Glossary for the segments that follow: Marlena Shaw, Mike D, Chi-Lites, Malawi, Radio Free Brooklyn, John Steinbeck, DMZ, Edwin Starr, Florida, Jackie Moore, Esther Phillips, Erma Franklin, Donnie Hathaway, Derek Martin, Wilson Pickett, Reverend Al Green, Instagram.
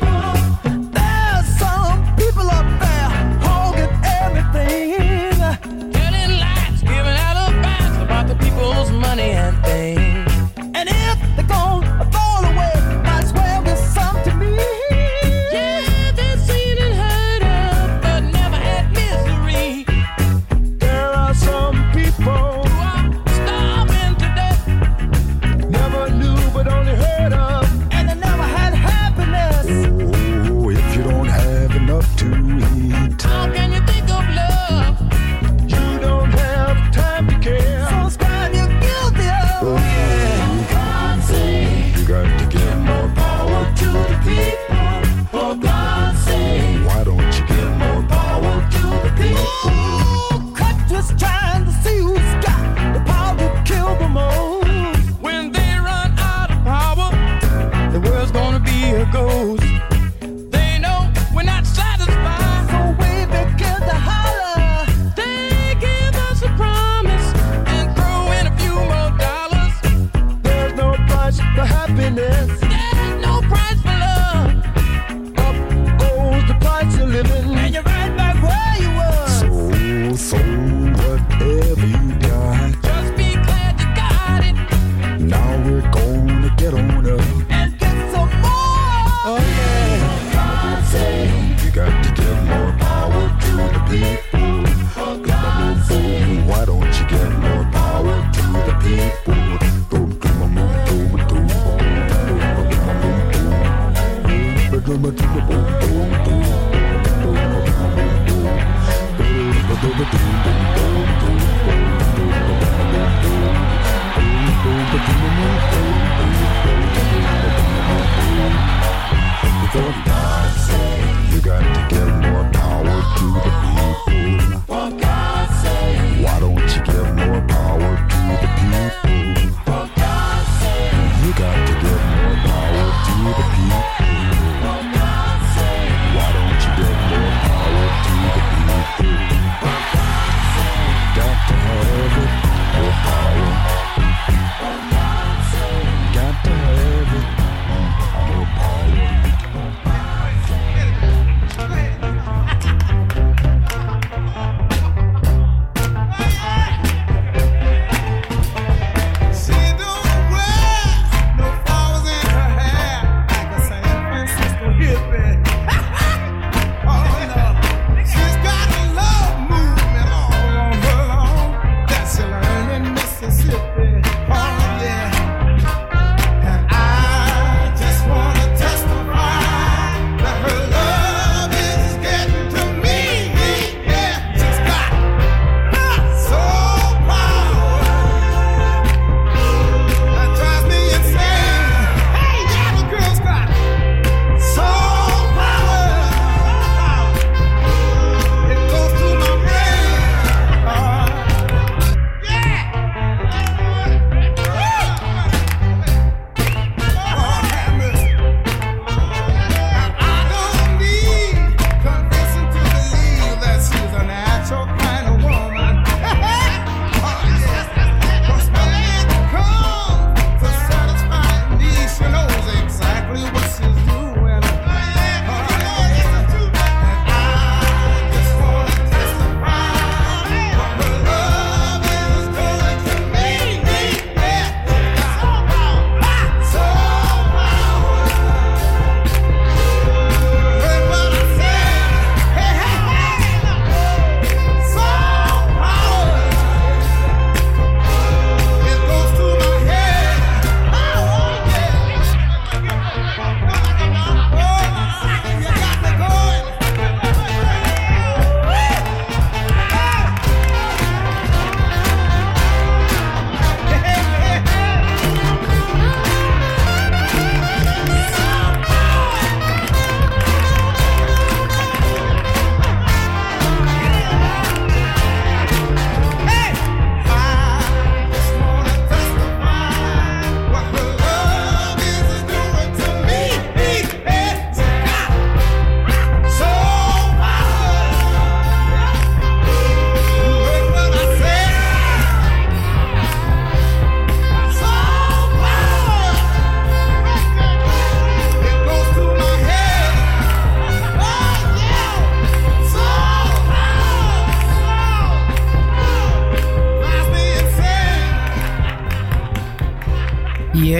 There's some people up there hogging everything.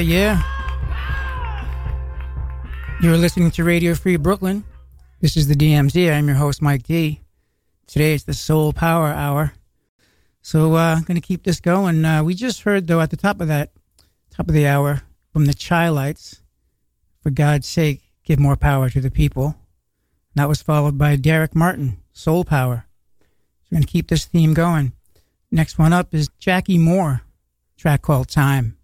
Yeah. You're listening to Radio Free Brooklyn. This is the DMZ. I'm your host, Mike D. Today it's the Soul Power Hour. So I'm going to keep this going. We just heard, though, at the top of the hour, from the Chi-Lites, "For God's Sake, Give More Power to the People." That was followed by Derek Martin, "Soul Power." So we're going to keep this theme going. Next one up is Jackie Moore, track called "Time."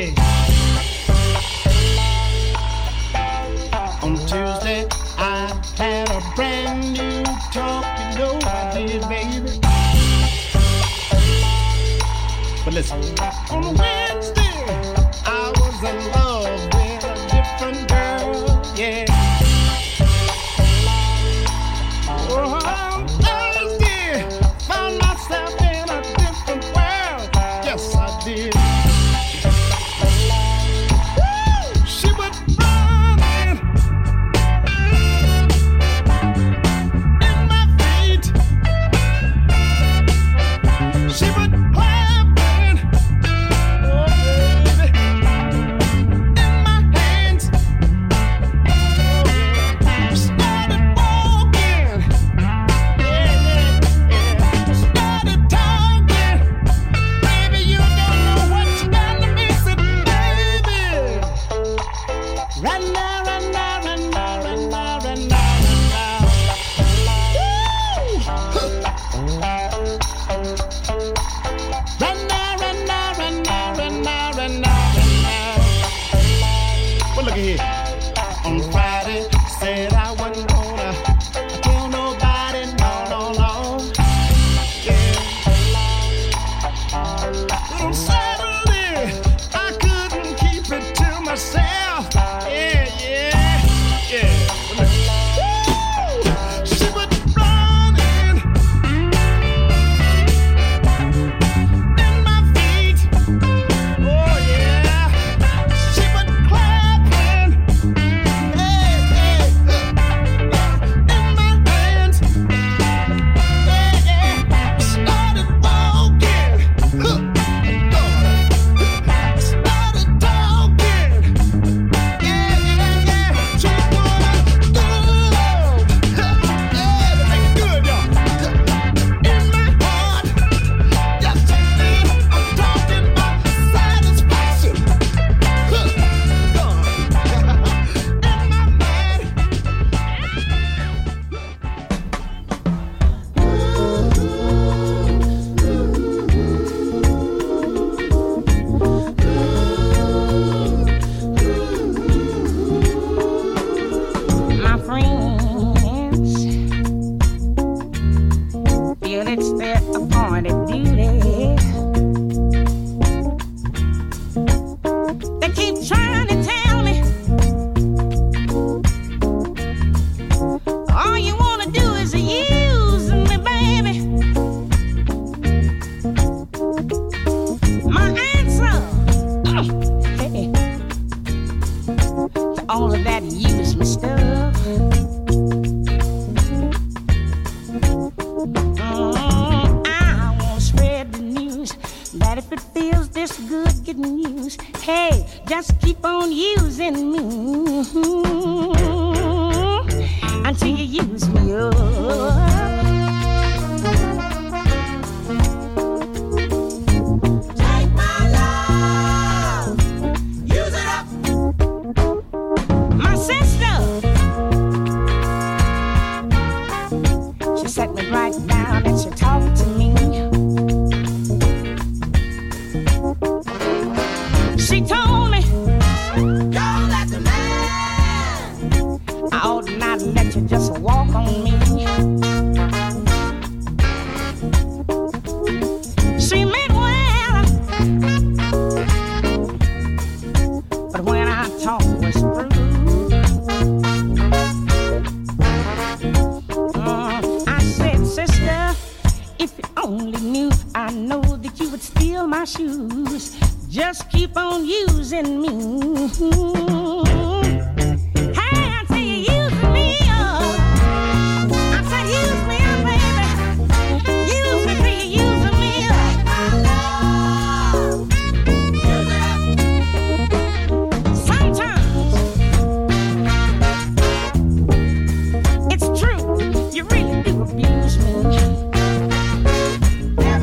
Tuesday. On Tuesday, I had a brand new talk, you know I did, baby. But listen, on Wednesday, I was in love with a different girl, yeah. On Thursday, found myself in a different world, yes I did. Every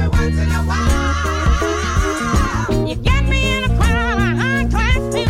once in a while, you get me in a crowd, I clap you.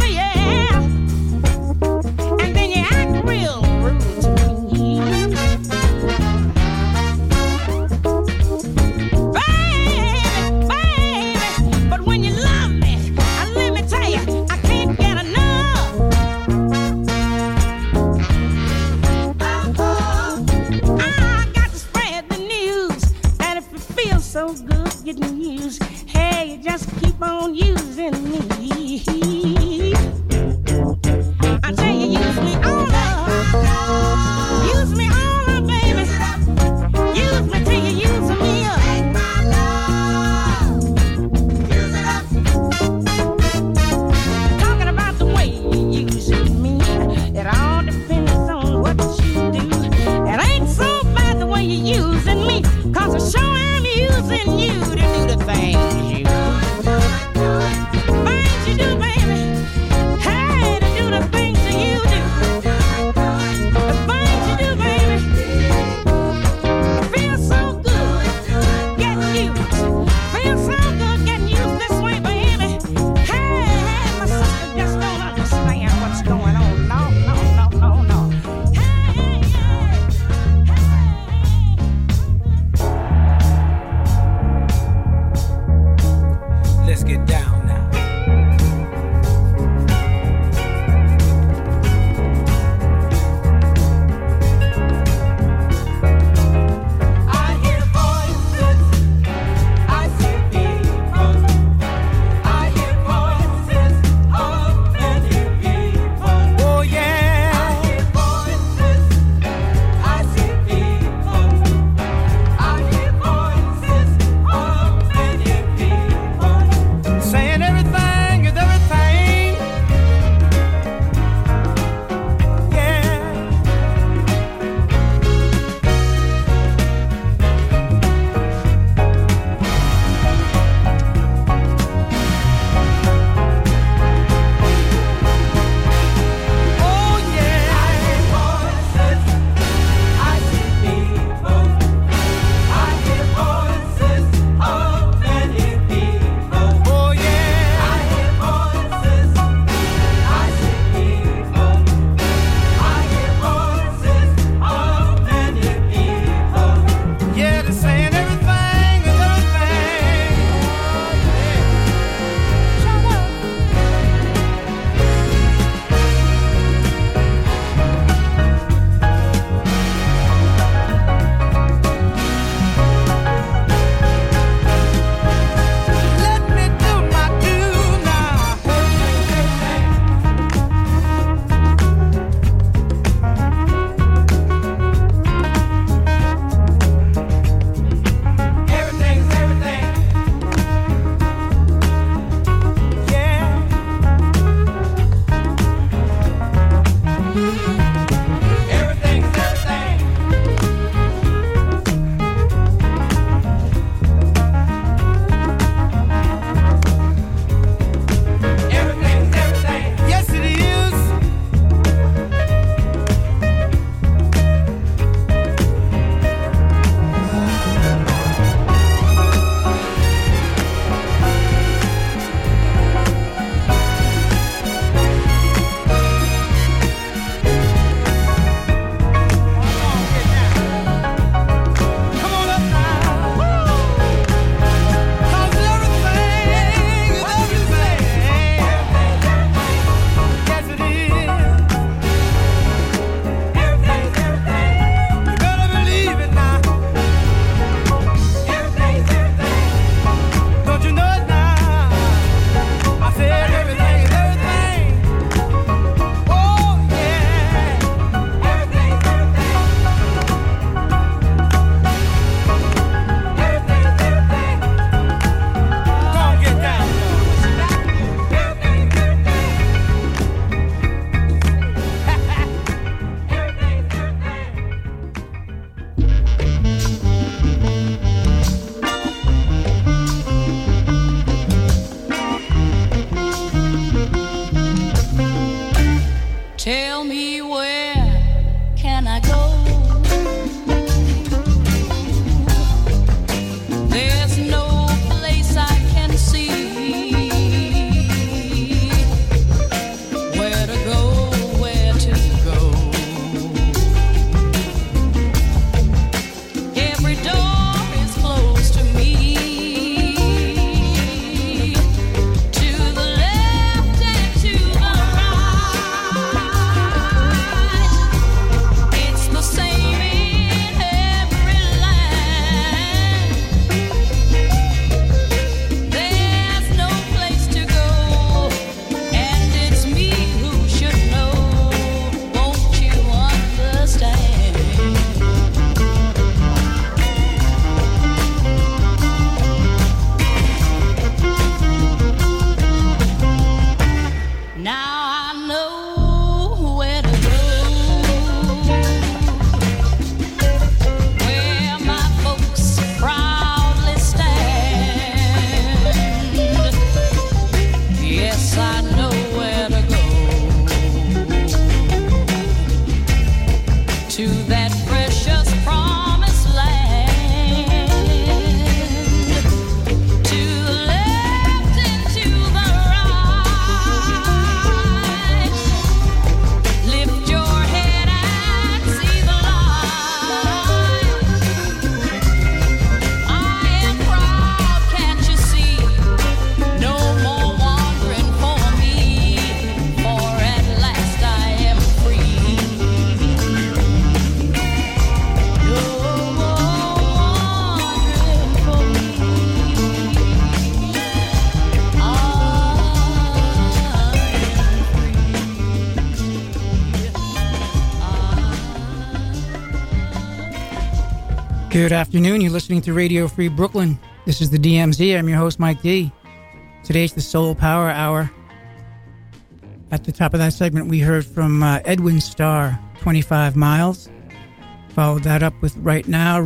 Good afternoon. You're listening to Radio Free Brooklyn. This is the DMZ. I'm your host, Mike D. Today's the Soul Power Hour. At the top of that segment, we heard from Edwin Starr, 25 Miles. Followed that up with Right Now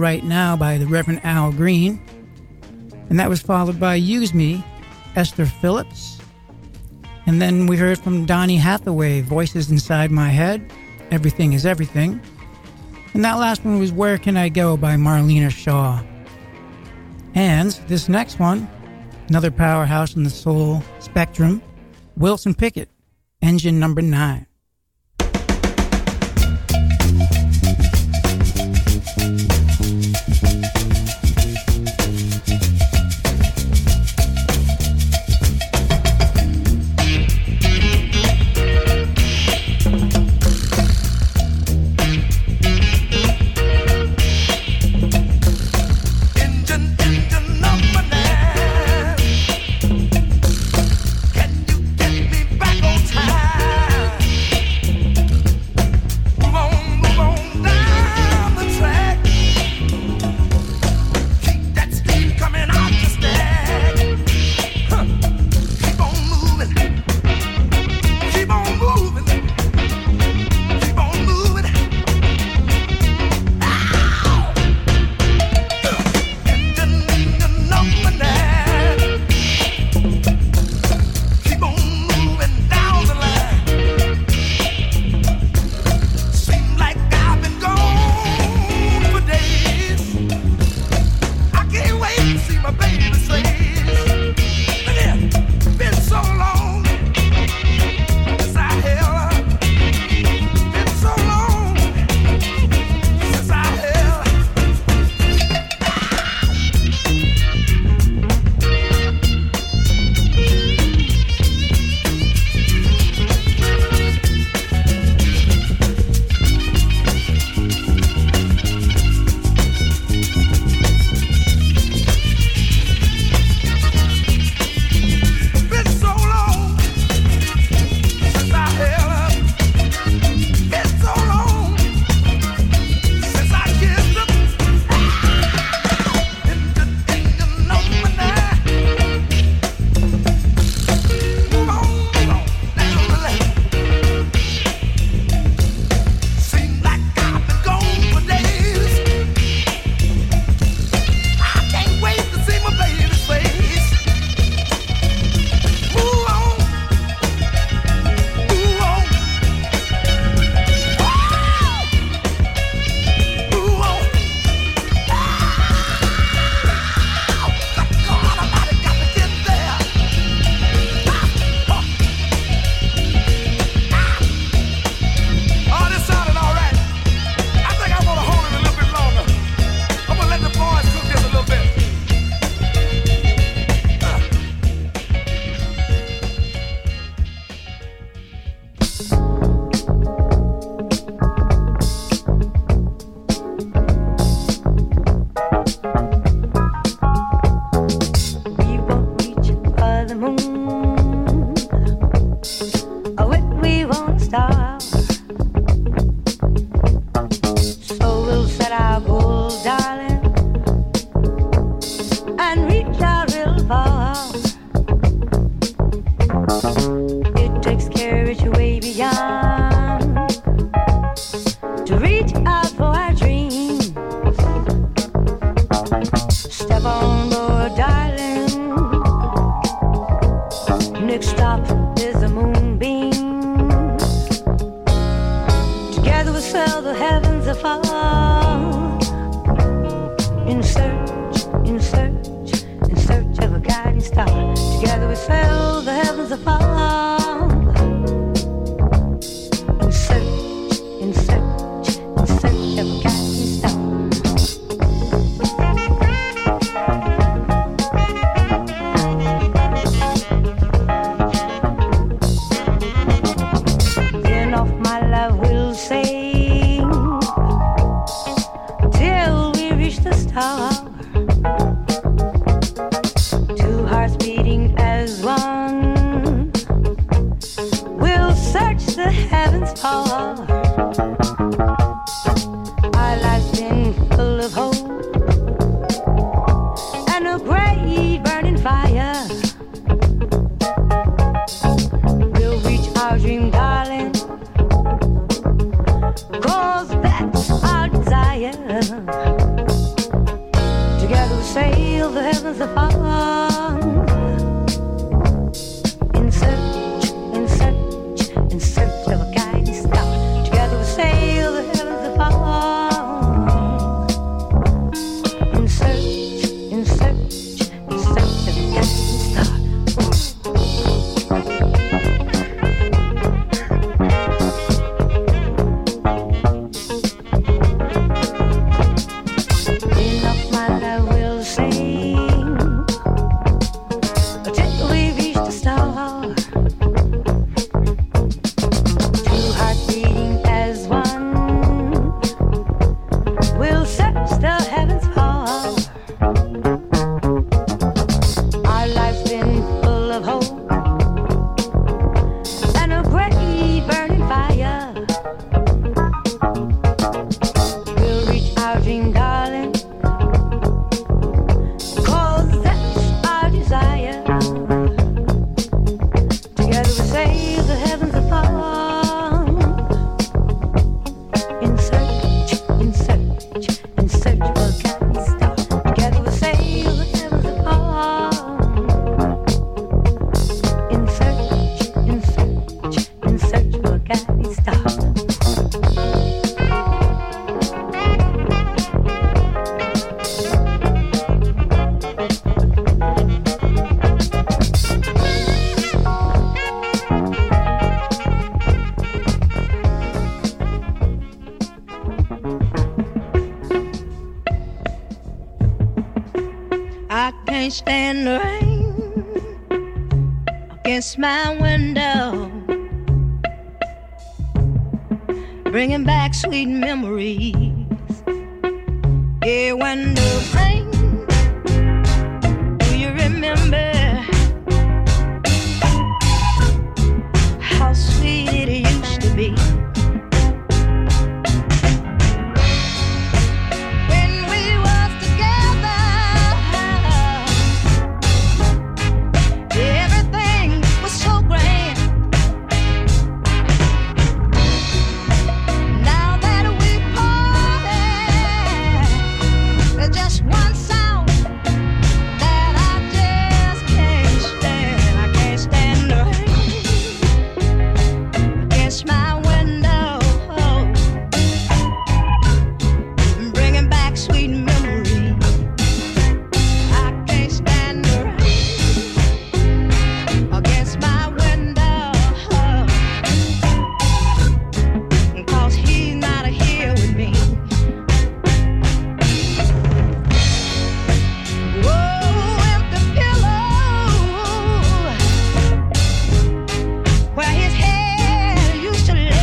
by the Reverend Al Green. And that was followed by Use Me, Esther Phillips. And then we heard from Donnie Hathaway, Voices Inside My Head, Everything is Everything. And that last one was Where Can I Go by Marlena Shaw. And this next one, another powerhouse in the soul spectrum, Wilson Pickett, Engine Number 9. Our life's been full of hope. feel the heavens above. In search of a guiding star. Together we sail the heavens above. In search of a guiding star. My window, bringing back sweet memories. Yeah, when the rain, do you remember how sweet it used to be? Where his hair used to lay.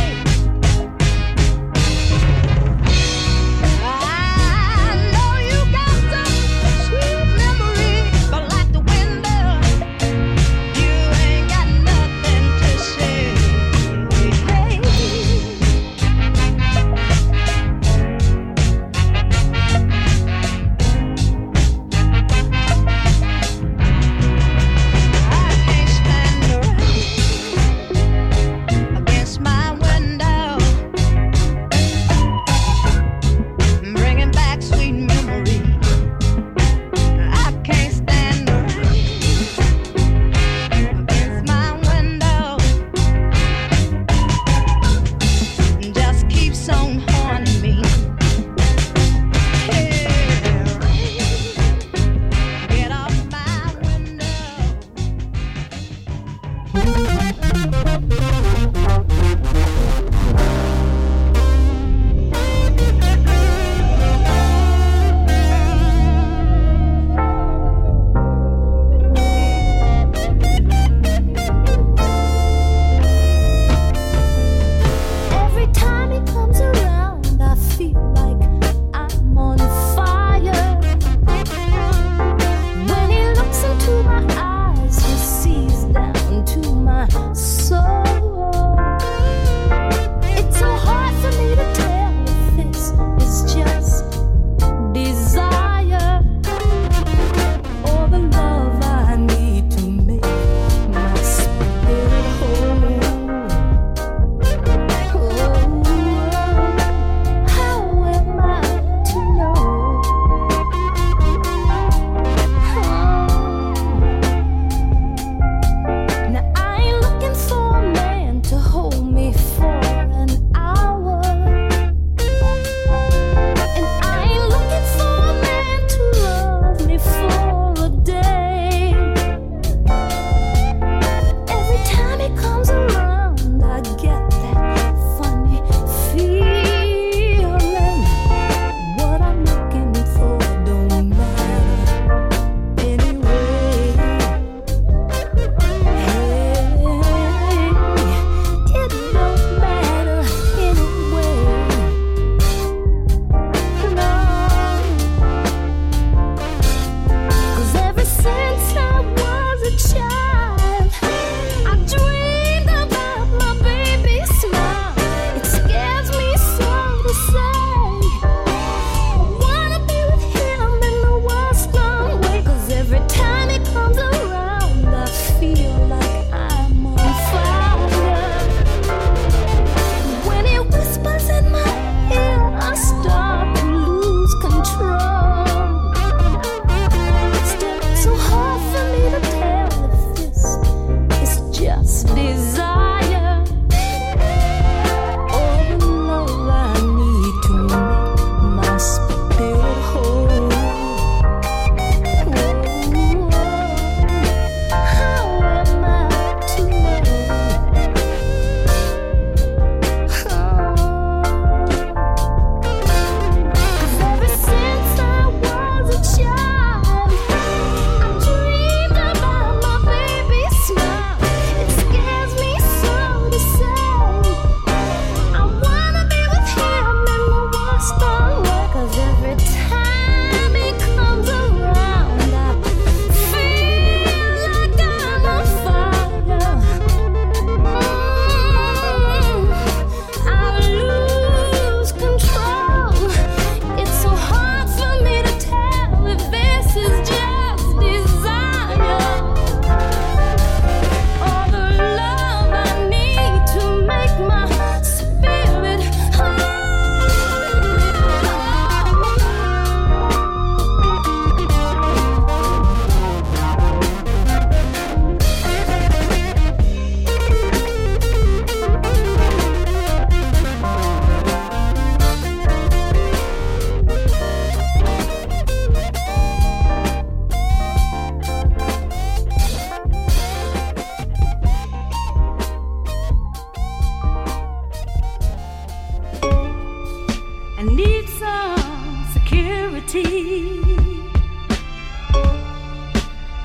and need some security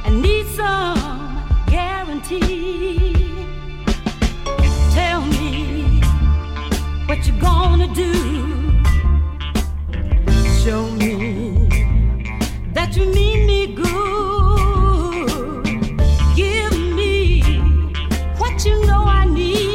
and need some guarantee. Tell me what you're gonna do. Show me that you mean me good. Give me what you know I need.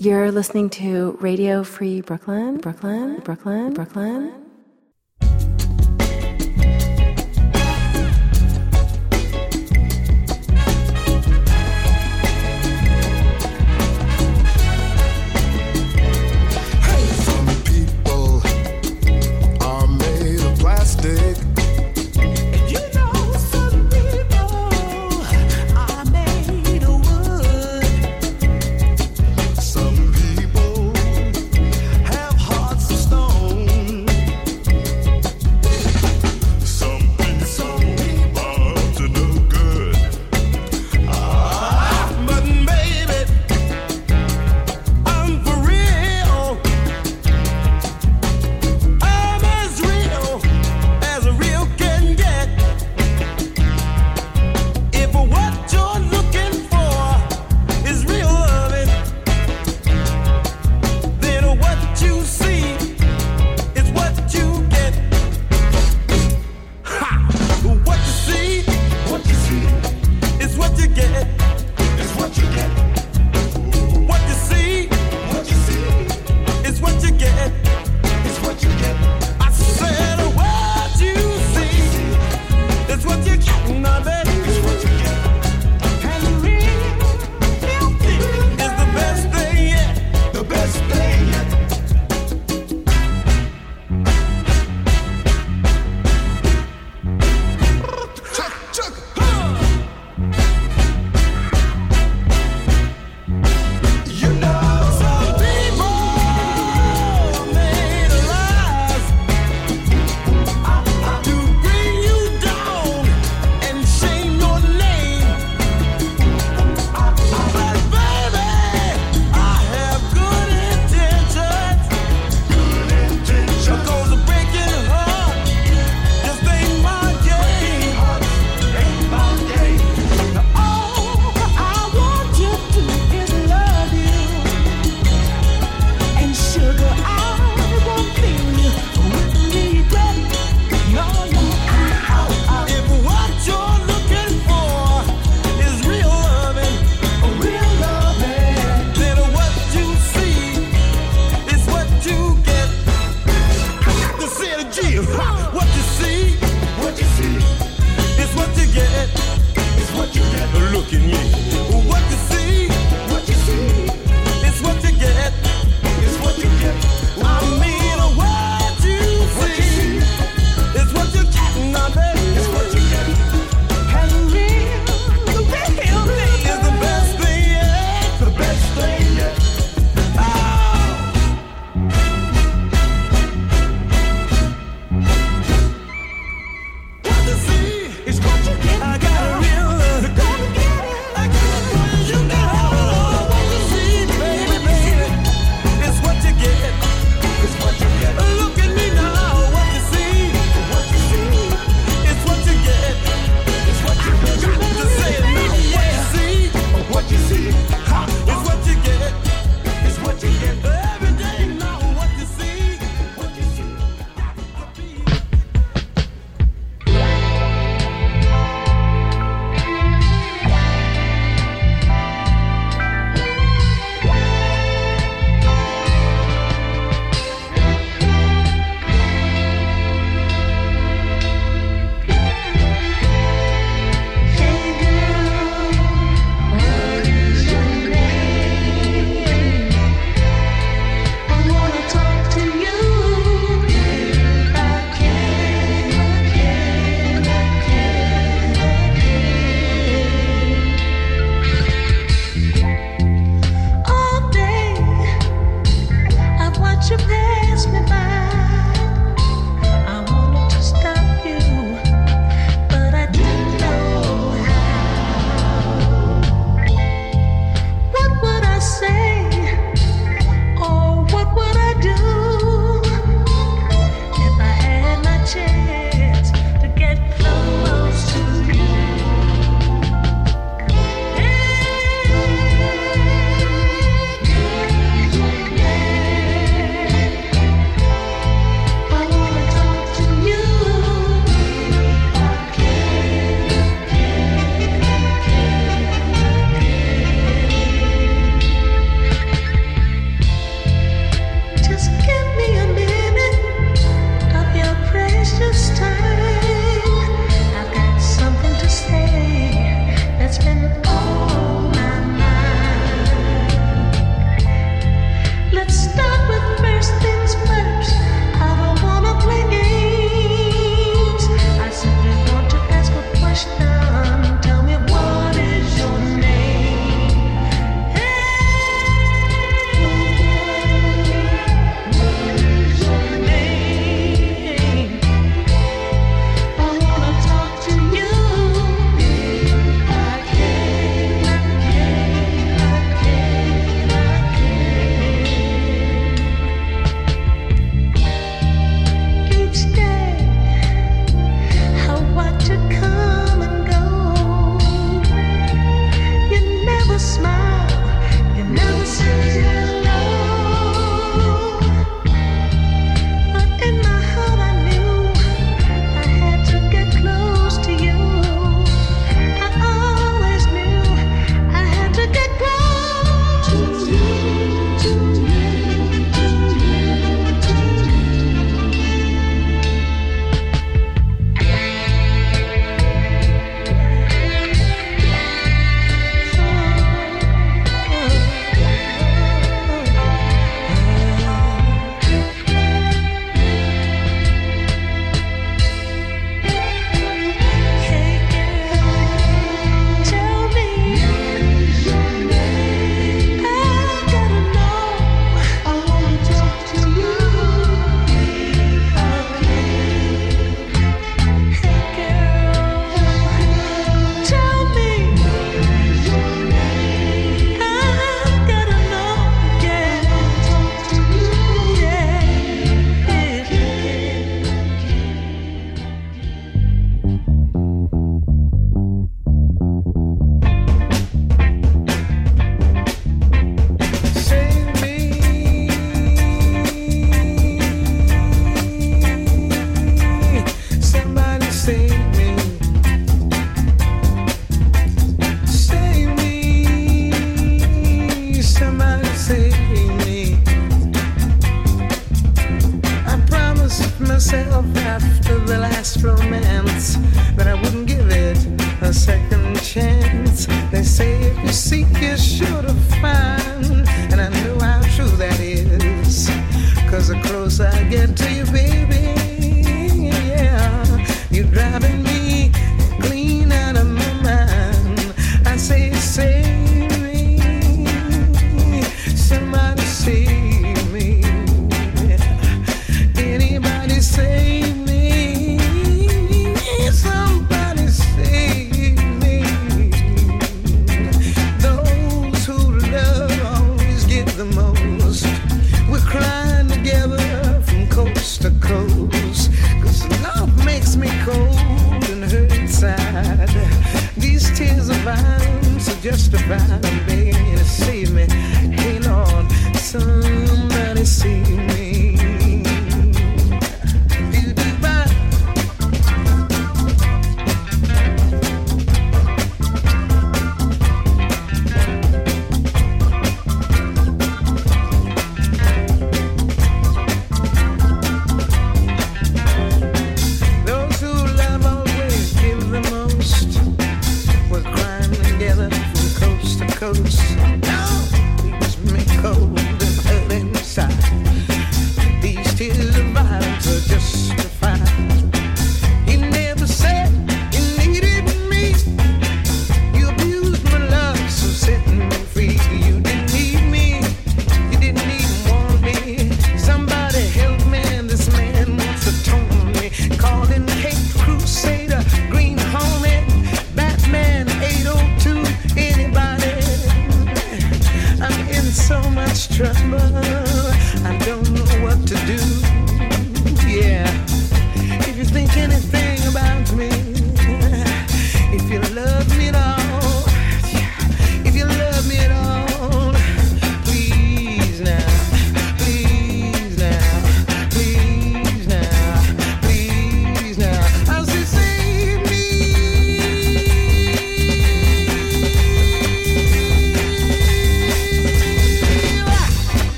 You're listening to Radio Free Brooklyn, Brooklyn.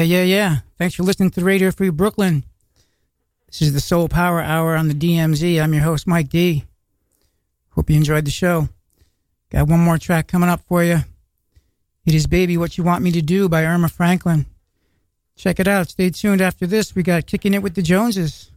Yeah. Thanks for listening to Radio Free Brooklyn. This is the Soul Power Hour on the DMZ. I'm your host, Mike D. Hope you enjoyed the show. Got one more track coming up for you. It is Baby, What You Want Me to Do by Erma Franklin. Check it out. Stay tuned after this. We got Kicking It with the Joneses.